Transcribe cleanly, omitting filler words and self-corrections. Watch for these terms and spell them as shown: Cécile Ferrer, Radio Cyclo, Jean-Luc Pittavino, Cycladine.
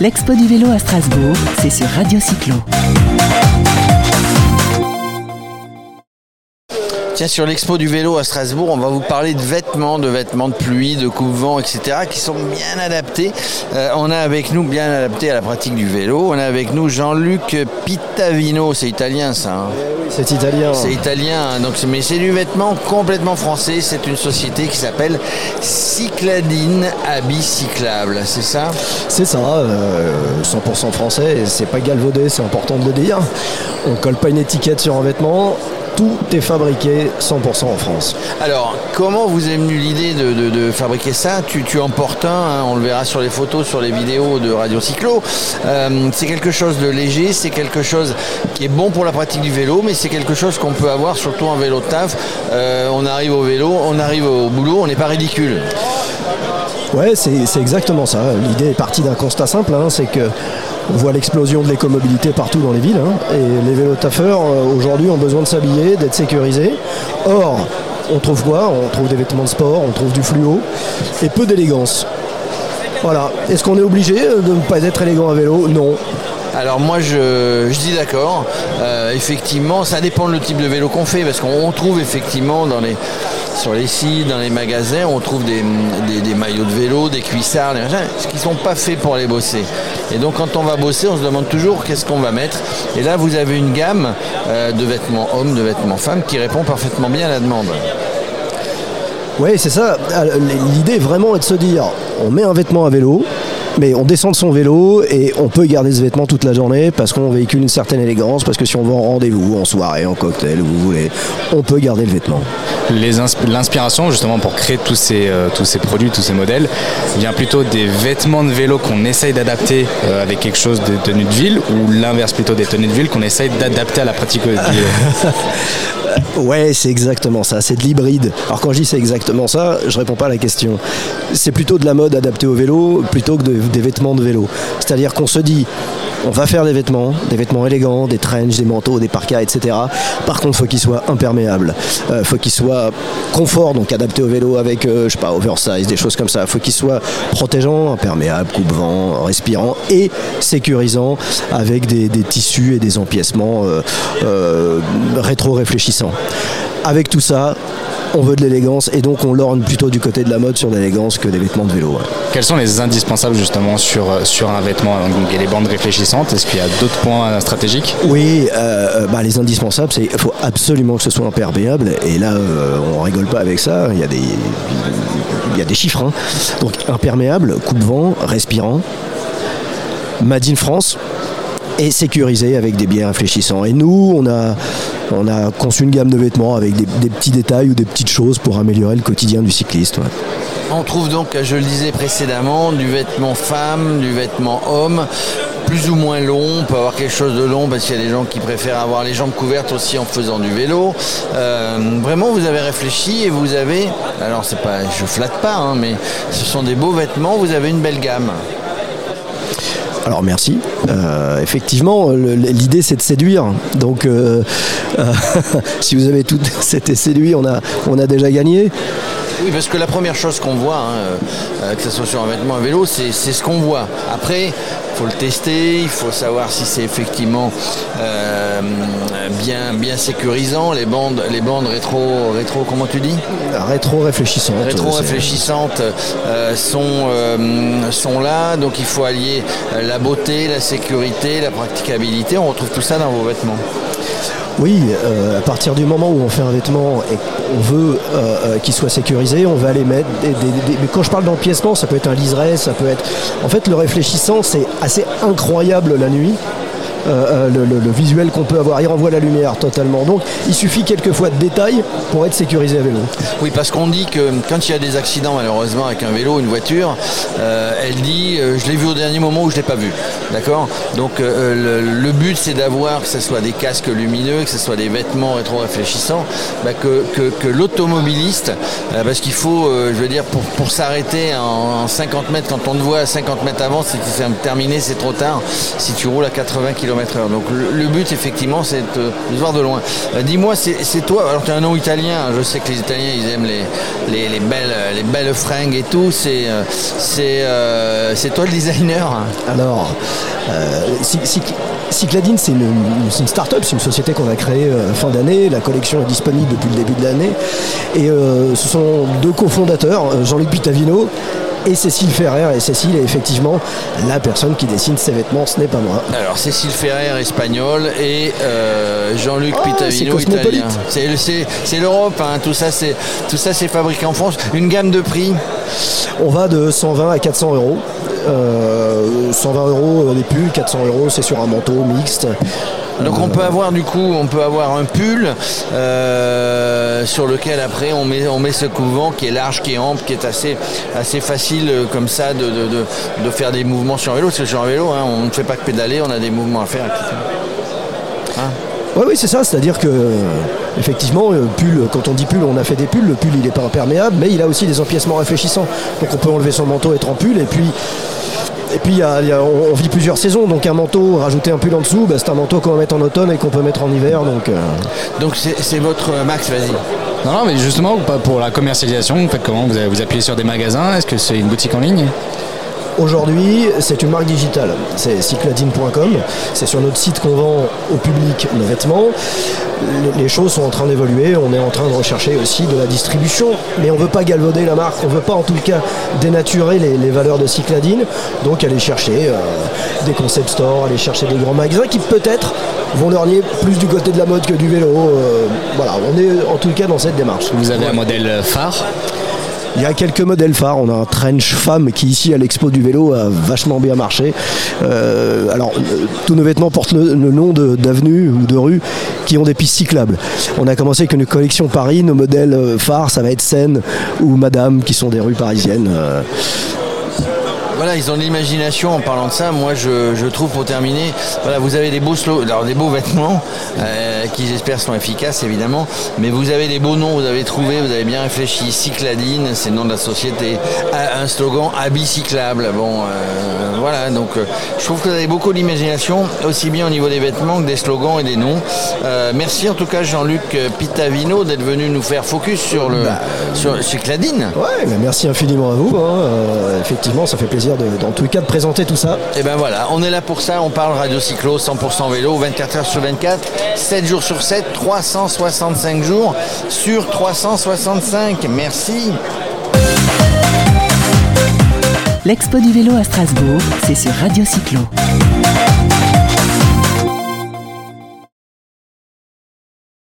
L'expo du vélo à Strasbourg, c'est sur Radio Cyclo. Tiens, sur l'expo du vélo à Strasbourg, on va vous parler de vêtements de pluie, de coupe-vent, etc., qui sont bien adaptés. On a avec nous, bien adaptés à la pratique du vélo, on a avec nous Jean-Luc Pittavino, c'est italien ça hein. C'est italien. C'est italien, donc, mais c'est du vêtement complètement français, c'est une société qui s'appelle Cycladine, habits cyclables, c'est ça ? C'est ça, 100% français, et c'est pas galvaudé, c'est important de le dire. On colle pas une étiquette sur un vêtement. Tout est fabriqué 100% en France. Alors, comment vous est venue l'idée de fabriquer ça ? Tu emportes un, hein, on le verra sur les photos, sur les vidéos de Radio Cyclo. C'est quelque chose de léger, c'est quelque chose qui est bon pour la pratique du vélo, mais c'est quelque chose qu'on peut avoir, surtout en vélo de taf. On arrive au vélo, on arrive au boulot, on n'est pas ridicule. Ouais, c'est exactement ça. L'idée est partie d'un constat simple, hein, c'est que on voit l'explosion de l'écomobilité partout dans les villes, hein, et les vélotaffeurs aujourd'hui ont besoin de s'habiller, d'être sécurisés. Or, on trouve quoi ? On trouve des vêtements de sport, on trouve du fluo et peu d'élégance. Voilà. Est-ce qu'on est obligé de ne pas être élégant à vélo ? Non. Alors moi je dis d'accord. Effectivement, ça dépend du type de vélo qu'on fait, parce qu'on trouve effectivement sur les sites, dans les magasins, on trouve des maillots de vélo, des cuissards, des machins, qui ne sont pas faits pour aller bosser. Et donc quand on va bosser, on se demande toujours qu'est-ce qu'on va mettre. Et là, vous avez une gamme de vêtements hommes, de vêtements femmes, qui répond parfaitement bien à la demande. Oui, c'est ça. L'idée vraiment est de se dire, on met un vêtement à vélo, mais on descend de son vélo et on peut garder ce vêtement toute la journée parce qu'on véhicule une certaine élégance, parce que si on va en rendez-vous, en soirée, en cocktail, où vous voulez, on peut garder le vêtement. L'inspiration justement pour créer tous ces produits, tous ces modèles, vient plutôt des vêtements de vélo qu'on essaye d'adapter avec quelque chose de tenue de ville, ou l'inverse plutôt des tenues de ville qu'on essaye d'adapter à la pratique du vélo. Ouais, c'est exactement ça, c'est de l'hybride. Alors quand je dis c'est exactement ça, je réponds pas à la question. C'est plutôt de la mode adaptée au vélo plutôt que des vêtements de vélo. C'est-à-dire qu'on se dit, on va faire des vêtements élégants, des trenches, des manteaux, des parkas, etc. Par contre, il faut qu'ils soient imperméables. Il faut qu'ils soient confort, donc adaptés au vélo avec, je sais pas, oversize, des choses comme ça. Il faut qu'ils soient protégeants, imperméables, coupe-vent, respirants et sécurisants avec des tissus et des empiècements rétro-réfléchissants. Avec tout ça, on veut de l'élégance et donc on lorgne plutôt du côté de la mode sur l'élégance que des vêtements de vélo. Quels sont les indispensables justement sur un vêtement et les bandes réfléchissantes ? Est-ce qu'il y a d'autres points stratégiques ? Oui, les indispensables, c'est il faut absolument que ce soit imperméable et là on rigole pas avec ça, il y a des chiffres. Hein. Donc imperméable, coupe-vent, respirant, Made in France et sécurisé avec des biais réfléchissants. Et nous, on a conçu une gamme de vêtements avec des petits détails ou des petites choses pour améliorer le quotidien du cycliste. Ouais. On trouve donc, je le disais précédemment, du vêtement femme, du vêtement homme, plus ou moins long. On peut avoir quelque chose de long parce qu'il y a des gens qui préfèrent avoir les jambes couvertes aussi en faisant du vélo. Vraiment, vous avez réfléchi et vous avez, alors c'est pas, je flatte pas, hein, mais ce sont des beaux vêtements, vous avez une belle gamme. Alors merci. Effectivement, l'idée c'est de séduire. Donc si vous avez tout été séduit, on a déjà gagné. Oui, parce que la première chose qu'on voit, hein, que ce soit sur un vêtement, un vélo, c'est ce qu'on voit. Après, il faut le tester, il faut savoir si c'est effectivement bien sécurisant. Les bandes rétro, comment tu dis ? Rétro-réfléchissantes. Rétro-réfléchissantes sont là, donc il faut allier la beauté, la sécurité, la praticabilité. On retrouve tout ça dans vos vêtements. Oui, à partir du moment où on fait un vêtement et qu'on veut qu'il soit sécurisé, on va aller mettre mais quand je parle d'empiècement, ça peut être un liseré, ça peut être... En fait, le réfléchissant, c'est assez incroyable la nuit, le visuel qu'on peut avoir. Il renvoie la lumière totalement. Donc, il suffit quelquefois de détails pour être sécurisé à vélo. Oui, parce qu'on dit que quand il y a des accidents, malheureusement, avec un vélo, une voiture, elle dit « je l'ai vu au dernier moment ou je ne l'ai pas vu ». D'accord ? Donc, le but, c'est d'avoir, que ce soit des casques lumineux, que ce soit des vêtements rétro-réfléchissants, que l'automobiliste, parce qu'il faut, pour s'arrêter en 50 mètres, quand on te voit à 50 mètres avant, c'est terminé, c'est trop tard. Si tu roules à 80 km km/h. Donc le but, effectivement, c'est de voir de loin. Dis-moi, c'est toi, alors tu as un nom italien, je sais que les Italiens, ils aiment les belles fringues et tout, c'est toi le designer. Alors, Cycladine, c'est une start-up, c'est une société qu'on a créée fin d'année. La collection est disponible depuis le début de l'année. Et ce sont deux cofondateurs, Jean-Luc Pittavino et Cécile Ferrer. Et Cécile est effectivement la personne qui dessine ses vêtements, ce n'est pas moi. Alors Cécile Ferrer, espagnole, et Jean-Luc Pittavino, italien. C'est l'Europe, hein. Tout ça c'est fabriqué en France. Une gamme de prix. On va de 120 à 400 €. 120 € des pulls, 400 €, c'est sur un manteau mixte. Donc on peut avoir un pull sur lequel après on met ce couvrant qui est large, qui est ample, qui est assez facile comme ça de faire des mouvements sur un vélo, parce que sur un vélo, hein, on ne fait pas que pédaler, on a des mouvements à faire, etc. Hein ? Oui, c'est ça, c'est-à-dire que effectivement, pull, quand on dit pull, on a fait des pulls, le pull il n'est pas imperméable, mais il a aussi des empiècements réfléchissants, donc on peut enlever son manteau, être en pull, et puis on vit plusieurs saisons, donc un manteau, rajouter un pull en dessous, c'est un manteau qu'on va mettre en automne et qu'on peut mettre en hiver. Donc c'est votre Max, vas-y. Non, mais justement, pour la commercialisation, vous faites comment ? Vous appuyez sur des magasins ? Est-ce que c'est une boutique en ligne ? Aujourd'hui, c'est une marque digitale, c'est cycladine.com, c'est sur notre site qu'on vend au public nos vêtements. Les choses sont en train d'évoluer, on est en train de rechercher aussi de la distribution, mais on ne veut pas galvauder la marque, on ne veut pas en tout cas dénaturer les valeurs de Cycladine, donc aller chercher des concept stores, aller chercher des grands magasins qui peut-être vont lorgner plus du côté de la mode que du vélo. Voilà, on est en tout cas dans cette démarche. Vous avez un modèle phare ? Il y a quelques modèles phares, on a un trench femme qui ici à l'expo du vélo a vachement bien marché. Tous nos vêtements portent le nom d'avenues ou de rues qui ont des pistes cyclables. On a commencé avec une collection Paris, nos modèles phares ça va être Seine ou Madame qui sont des rues parisiennes. Voilà, ils ont de l'imagination en parlant de ça. Moi, je trouve, pour terminer, voilà, vous avez des beaux vêtements qui, j'espère, sont efficaces, évidemment. Mais vous avez des beaux noms, vous avez trouvé, vous avez bien réfléchi. Cycladine, c'est le nom de la société. Un slogan, habit cyclable. Bon, voilà, donc je trouve que vous avez beaucoup d'imagination, aussi bien au niveau des vêtements que des slogans et des noms. Merci en tout cas, Jean-Luc Pittavino, d'être venu nous faire focus sur Cycladine. Ouais, merci infiniment à vous. Effectivement, ça fait plaisir. En tout cas de présenter tout ça. Et ben voilà, on est là pour ça, on parle Radio Cyclo, 100% vélo, 24h/24, 7 jours sur 7, 365 jours sur 365. Merci. L'expo du vélo à Strasbourg, c'est sur Radio Cyclo.